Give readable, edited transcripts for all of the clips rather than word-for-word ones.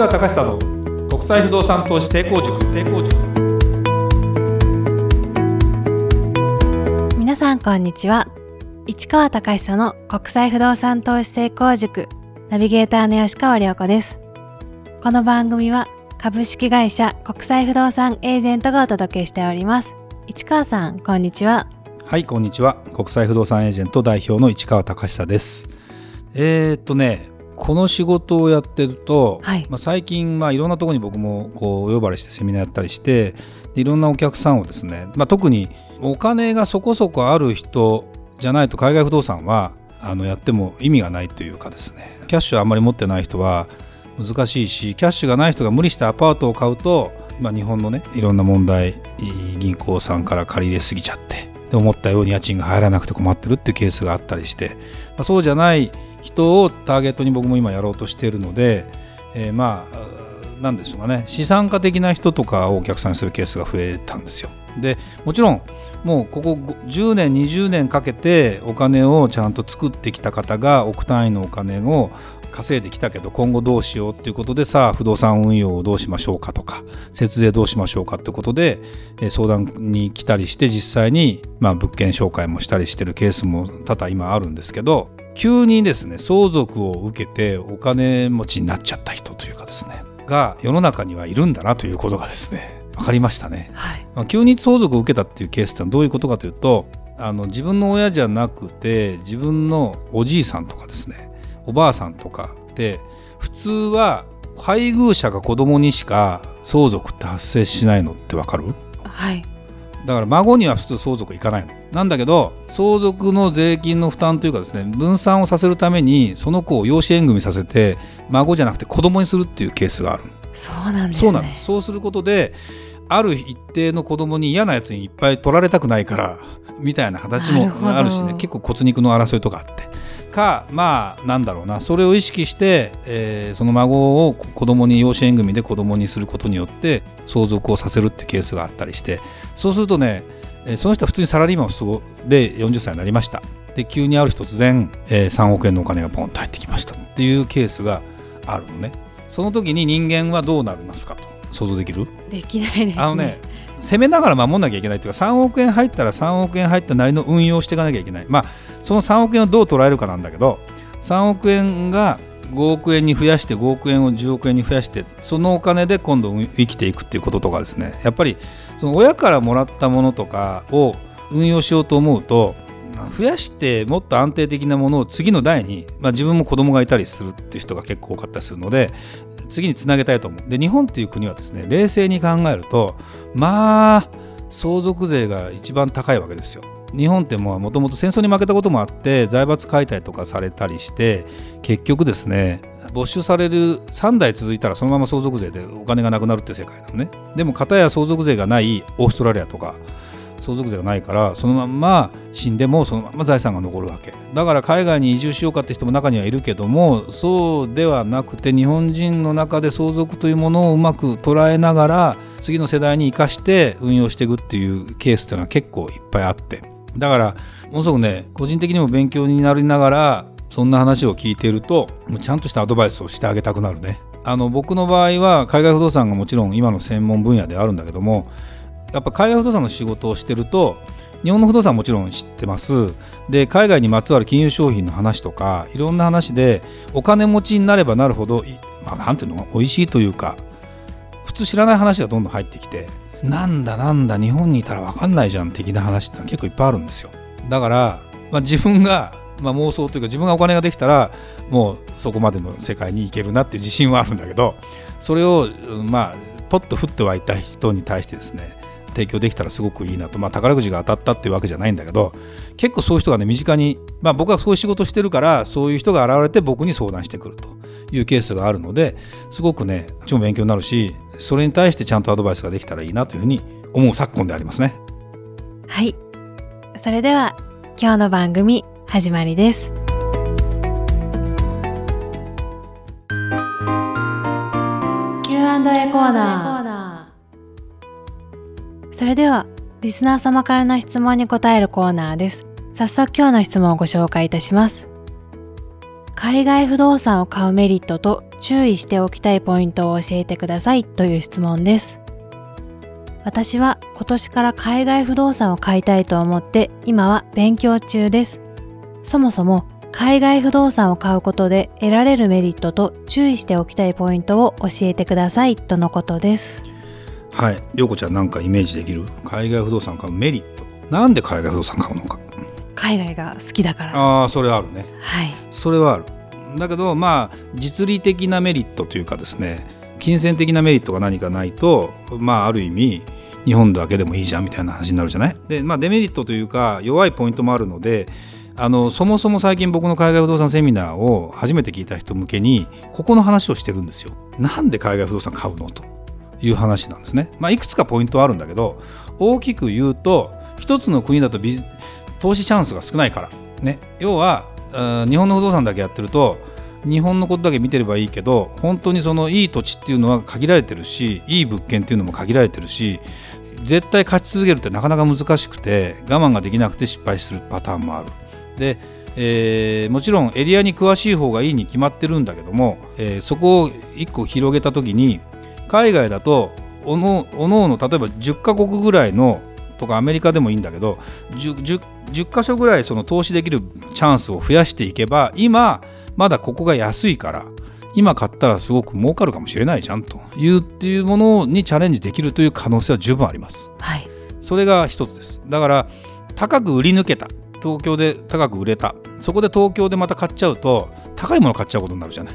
川隆久の国際不動産投資成功塾。皆さんこんにちは。市川隆久の国際不動産投資成功塾ナビゲーターの吉川良子です。この番組は株式会社国際不動産エージェントがお届けしております。市川さんこんにちは。はいこんにちは。国際不動産エージェント代表の市川隆久です。この仕事をやってると、はい最近、いろんなところに僕もこうお呼ばれしてセミナーやったりしていろんなお客さんをですね、特にお金がそこそこある人じゃないと海外不動産はやっても意味がないというかですね、キャッシュをあんまり持ってない人は難しいし、キャッシュがない人が無理してアパートを買うと、日本のねいろんな問題、銀行さんから借り入れすぎちゃってで思ったように家賃が入らなくて困ってるっていうケースがあったりして、そうじゃない人をターゲットに僕も今やろうとしているので、なんでしょうかね、資産家的な人とかをお客さんにするケースが増えたんですよ。でもちろんもうここ10年20年かけてお金をちゃんと作ってきた方が億単位のお金を稼いできたけど、今後どうしようということで、さあ不動産運用をどうしましょうかとか節税どうしましょうかということで相談に来たりして、実際に物件紹介もしたりしてるケースも多々今あるんですけど、急にですね相続を受けてお金持ちになっちゃった人というかですねが世の中にはいるんだなということがですね分かりましたね、急に相続を受けたっていうケースってのはどういうことかというと、自分の親じゃなくて自分のおじいさんとかですねおばあさんとかで、普通は配偶者が子供にしか相続って発生しないのってわかる？はい。だから孫には普通相続いかないの。なんだけど相続の税金の負担というかですね、分散をさせるためにその子を養子縁組させて孫じゃなくて子供にするっていうケースがある。そうなんですね。そうなんです。そうすることである一定の子供に嫌なやつにいっぱい取られたくないからみたいな形もあるしね、結構骨肉の争いとかあってか、なんだろうな、それを意識して、その孫を子供に養子縁組で子供にすることによって相続をさせるってケースがあったりして、そうするとね、その人は普通にサラリーマンをで40歳になりました。で急にある日突然、3億円のお金がポンと入ってきましたっていうケースがあるのね。その時に人間はどうなりますかと想像できる？できないですね。攻めながら守んなきゃいけないというか、3億円入ったら3億円入ったなりの運用をしていかなきゃいけない、その3億円をどう捉えるかなんだけど、3億円が5億円に増やして5億円を10億円に増やして、そのお金で今度生きていくっていうこととかですね、やっぱりその親からもらったものとかを運用しようと思うと、増やしてもっと安定的なものを次の代に、自分も子供がいたりするっていう人が結構多かったりするので次につなげたいと思う。で日本っていう国はですね、冷静に考えると相続税が一番高いわけですよ。日本ってもともと戦争に負けたこともあって財閥解体とかされたりして、結局ですね没収される3代続いたらそのまま相続税でお金がなくなるって世界なのね。でも片や相続税がないオーストラリアとか相続税がないから、そのまんま死んでもそのまま財産が残るわけだから、海外に移住しようかって人も中にはいるけども、そうではなくて日本人の中で相続というものをうまく捉えながら次の世代に生かして運用していくっていうケースというのは結構いっぱいあって、だからものすごくね個人的にも勉強になりながらそんな話を聞いていると、ちゃんとしたアドバイスをしてあげたくなるね。僕の場合は海外不動産がもちろん今の専門分野であるんだけども、やっぱ海外不動産の仕事をしてると日本の不動産はもちろん知ってます。で海外にまつわる金融商品の話とかいろんな話で、お金持ちになればなるほど、なんていうの、おいしいというか普通知らない話がどんどん入ってきて、なんだ日本にいたら分かんないじゃん的な話って結構いっぱいあるんですよ。だから、自分が、妄想というか自分がお金ができたらもうそこまでの世界に行けるなっていう自信はあるんだけど、それをポッと降って湧いた人に対してですね提供できたらすごくいいなと、宝くじが当たったっていうわけじゃないんだけど、結構そういう人がね身近に、僕はそういう仕事してるからそういう人が現れて僕に相談してくるというケースがあるので、すごくね超勉強になるし、それに対してちゃんとアドバイスができたらいいなというふうに思う昨今でありますね。はい、それでは今日の番組始まりです。Q&A コーナー。それではリスナー様からの質問に答えるコーナーです。早速今日の質問をご紹介いたします。海外不動産を買うメリットと注意しておきたいポイントを教えてくださいという質問です。私は今年から海外不動産を買いたいと思って今は勉強中です。そもそも海外不動産を買うことで得られるメリットと注意しておきたいポイントを教えてくださいとのことです。はい、りょうこちゃんなんかイメージできる？海外不動産買うメリット。なんで海外不動産買うのか。海外が好きだから。ああ、それあるね。はい。それはある。だけどまあ実利的なメリットというかですね、金銭的なメリットが何かないと、まあある意味日本だけでもいいじゃんみたいな話になるじゃない。で、まあデメリットというか弱いポイントもあるので。そもそも最近僕の海外不動産セミナーを初めて聞いた人向けにここの話をしてるんですよ。なんで海外不動産買うのという話なんですね。まあいくつかポイントはあるんだけど、大きく言うと一つの国だと投資チャンスが少ないからね。要は日本の不動産だけやってると日本のことだけ見てればいいけど、本当にそのいい土地っていうのは限られてるし、いい物件っていうのも限られてるし、絶対勝ち続けるってなかなか難しくて我慢ができなくて失敗するパターンもある。でもちろんエリアに詳しい方がいいに決まってるんだけども、そこを1個広げた時に海外だとおの例えば10カ国ぐらいのとかアメリカでもいいんだけど 10カ所ぐらいその投資できるチャンスを増やしていけば、今まだここが安いから今買ったらすごく儲かるかもしれないじゃんとっていうものにチャレンジできるという可能性は十分あります、はい、それが一つです。だから高く売り抜けた、東京で高く売れた、そこで東京でまた買っちゃうと高いもの買っちゃうことになるじゃない。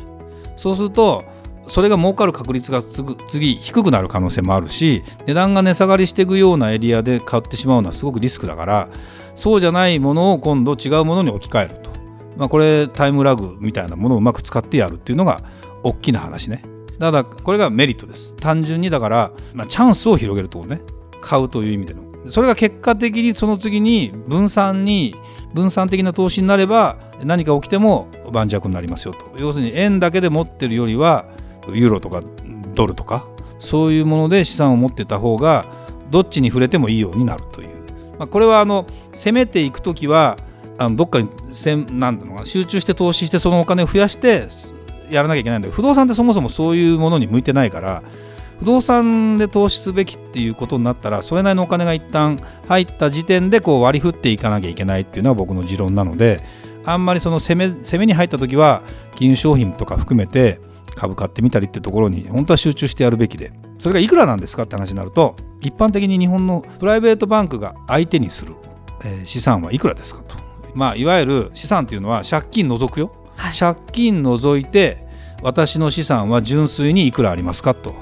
そうするとそれが儲かる確率が次低くなる可能性もあるし、値段が値下がりしていくようなエリアで買ってしまうのはすごくリスクだから、そうじゃないものを今度違うものに置き換えると、まあ、これタイムラグみたいなものをうまく使ってやるっていうのが大きな話ね。ただこれがメリットです。単純にだから、まあ、チャンスを広げるところね、買うという意味での。それが結果的にその次に分散的な投資になれば何か起きても盤石になりますよと。要するに円だけで持ってるよりはユーロとかドルとかそういうもので資産を持ってた方がどっちに触れてもいいようになるという、まあ、これは攻めていくときはどっかに集中して投資してそのお金を増やしてやらなきゃいけないんだけど、不動産ってそもそもそういうものに向いてないから、不動産で投資すべきっていうことになったらそれなりのお金が一旦入った時点でこう割り振っていかなきゃいけないっていうのは僕の持論なので、あんまりその攻めに入った時は金融商品とか含めて株買ってみたりってところに本当は集中してやるべきで、それがいくらなんですかって話になると、一般的に日本のプライベートバンクが相手にする資産はいくらですかと、まあいわゆる資産っていうのは借金除くよ、はい、借金除いて私の資産は純粋にいくらありますかと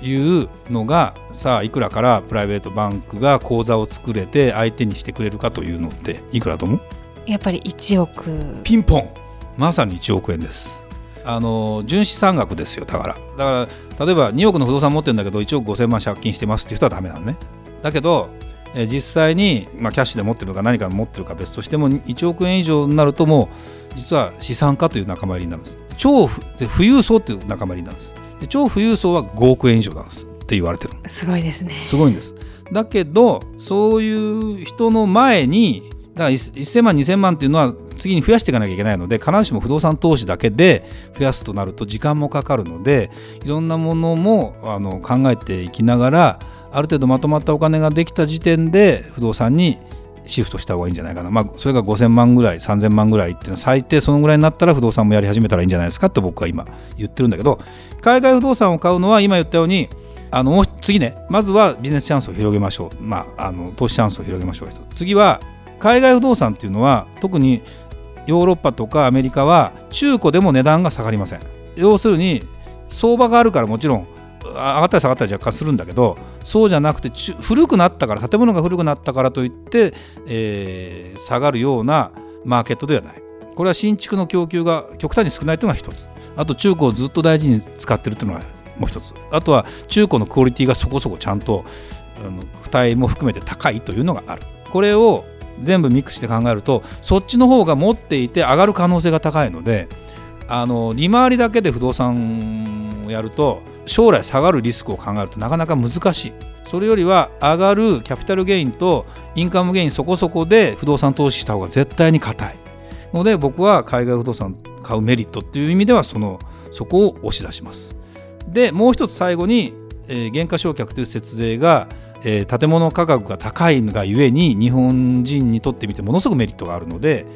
いうのが、さあいくらからプライベートバンクが口座を作れて相手にしてくれるかというのっていくらと思う？やっぱり1億。ピンポン、まさに1億円です。純資産額ですよ。だから例えば2億の不動産持ってるんだけど1億5000万借金してますっていう人はダメなのね。だけど実際に、まあ、キャッシュで持ってるか何か持ってるか別としても1億円以上になるともう実は資産家という仲間入りになるんです。超富裕層という仲間入りになるんです。で超富裕層は5億円以上なんですって言われてる。すごいですね。すごいんです。だけどそういう人の前にだから1000万2000万っていうのは次に増やしていかなきゃいけないので、必ずしも不動産投資だけで増やすとなると時間もかかるので、いろんなものも考えていきながらある程度まとまったお金ができた時点で不動産にシフトした方がいいんじゃないかな、まあ、それが5000万ぐらい3000万ぐらいっていうのは最低そのぐらいになったら不動産もやり始めたらいいんじゃないですかって僕は今言ってるんだけど、海外不動産を買うのは今言ったように次ね、まずはビジネスチャンスを広げましょう、まあ、投資チャンスを広げましょう。次は海外不動産っていうのは特にヨーロッパとかアメリカは中古でも値段が下がりません。要するに相場があるからもちろん上がったり下がったり若干するんだけど、そうじゃなくて古くなったから、建物が古くなったからといって、下がるようなマーケットではない。これは新築の供給が極端に少ないというのが一つ。あと中古をずっと大事に使ってるというのがもう一つ。あとは中古のクオリティがそこそこちゃんと負担も含めて高いというのがある。これを全部ミックスして考えるとそっちの方が持っていて上がる可能性が高いので、利回りだけで不動産をやると将来下がるリスクを考えるとなかなか難しい。それよりは上がるキャピタルゲインとインカムゲインそこそこで不動産投資した方が絶対に堅いので、僕は海外不動産買うメリットっていう意味ではそこを押し出します。でもう一つ最後に、減価償却という節税が、建物価格が高いがゆえに日本人にとってみてものすごくメリットがあるので、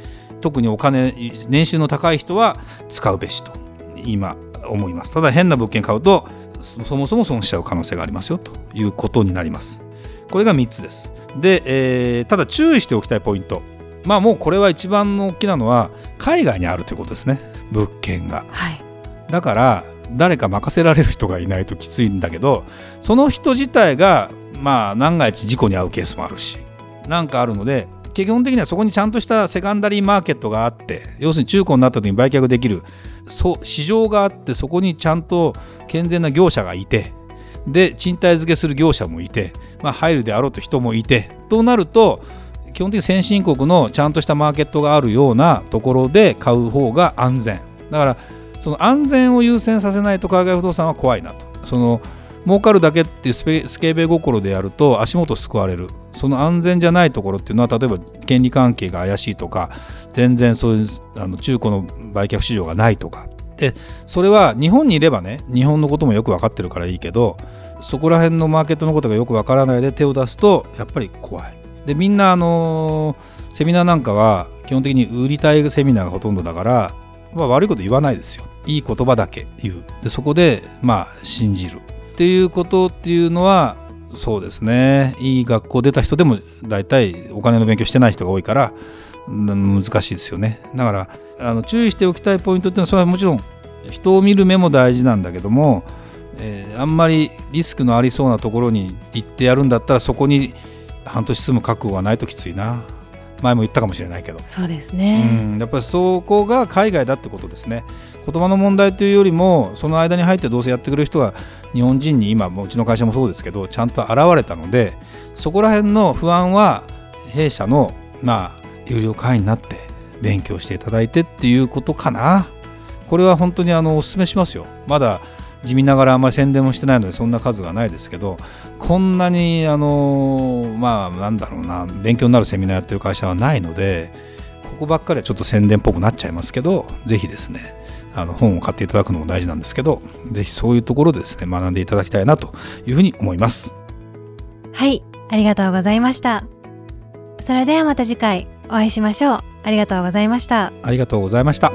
特にお金年収の高い人は使うべしと今思います。ただ変な物件買うとそもそも損しちゃう可能性がありますよということになります。これが3つです。で、ただ注意しておきたいポイント、もうこれは一番の大きなのは海外にあるということですね、物件が、はい、だから誰か任せられる人がいないときついんだけど、その人自体が万が一事故に遭うケースもあるしなんかあるので、基本的にはそこにちゃんとしたセカンダリーマーケットがあって、要するに中古になった時に売却できる市場があって、そこにちゃんと健全な業者がいて、で賃貸付けする業者もいて、入るであろうと人もいてとなると、基本的に先進国のちゃんとしたマーケットがあるようなところで買う方が安全だから、その安全を優先させないと海外不動産は怖いなと。儲かるだけっていうスケベ心でやると足元すくわれる。その安全じゃないところっていうのは、例えば権利関係が怪しいとか、全然そういう中古の売却市場がないとかで、それは日本にいればね、日本のこともよく分かってるからいいけど、そこら辺のマーケットのことがよく分からないで手を出すとやっぱり怖い。でみんなセミナーなんかは基本的に売りたいセミナーがほとんどだから、悪いこと言わないですよ。いい言葉だけ言う。でそこで信じるっていうことっていうのは、そうですね、いい学校出た人でも大体お金の勉強してない人が多いから難しいですよね。だから注意しておきたいポイントっていうのは、それはもちろん人を見る目も大事なんだけども、あんまりリスクのありそうなところに行ってやるんだったら、そこに半年住む覚悟がないときついな。前も言ったかもしれないけど、そうですね、やっぱりそこが海外だってことですね。言葉の問題というよりも、その間に入ってどうせやってくれる人が日本人に今もうちの会社もそうですけどちゃんと現れたので、そこら辺の不安は弊社の有料会員になって勉強していただいてっていうことかな。これは本当にお勧めしますよ。まだ地味ながらあんまり宣伝もしてないのでそんな数がないですけど、こんなに勉強になるセミナーやってる会社はないので、ここばっかりはちょっと宣伝っぽくなっちゃいますけど、ぜひですね、本を買っていただくのも大事なんですけど、ぜひそういうところでですね学んでいただきたいなというふうに思います。はい、ありがとうございました。それではまた次回お会いしましょう。ありがとうございました。ありがとうございました。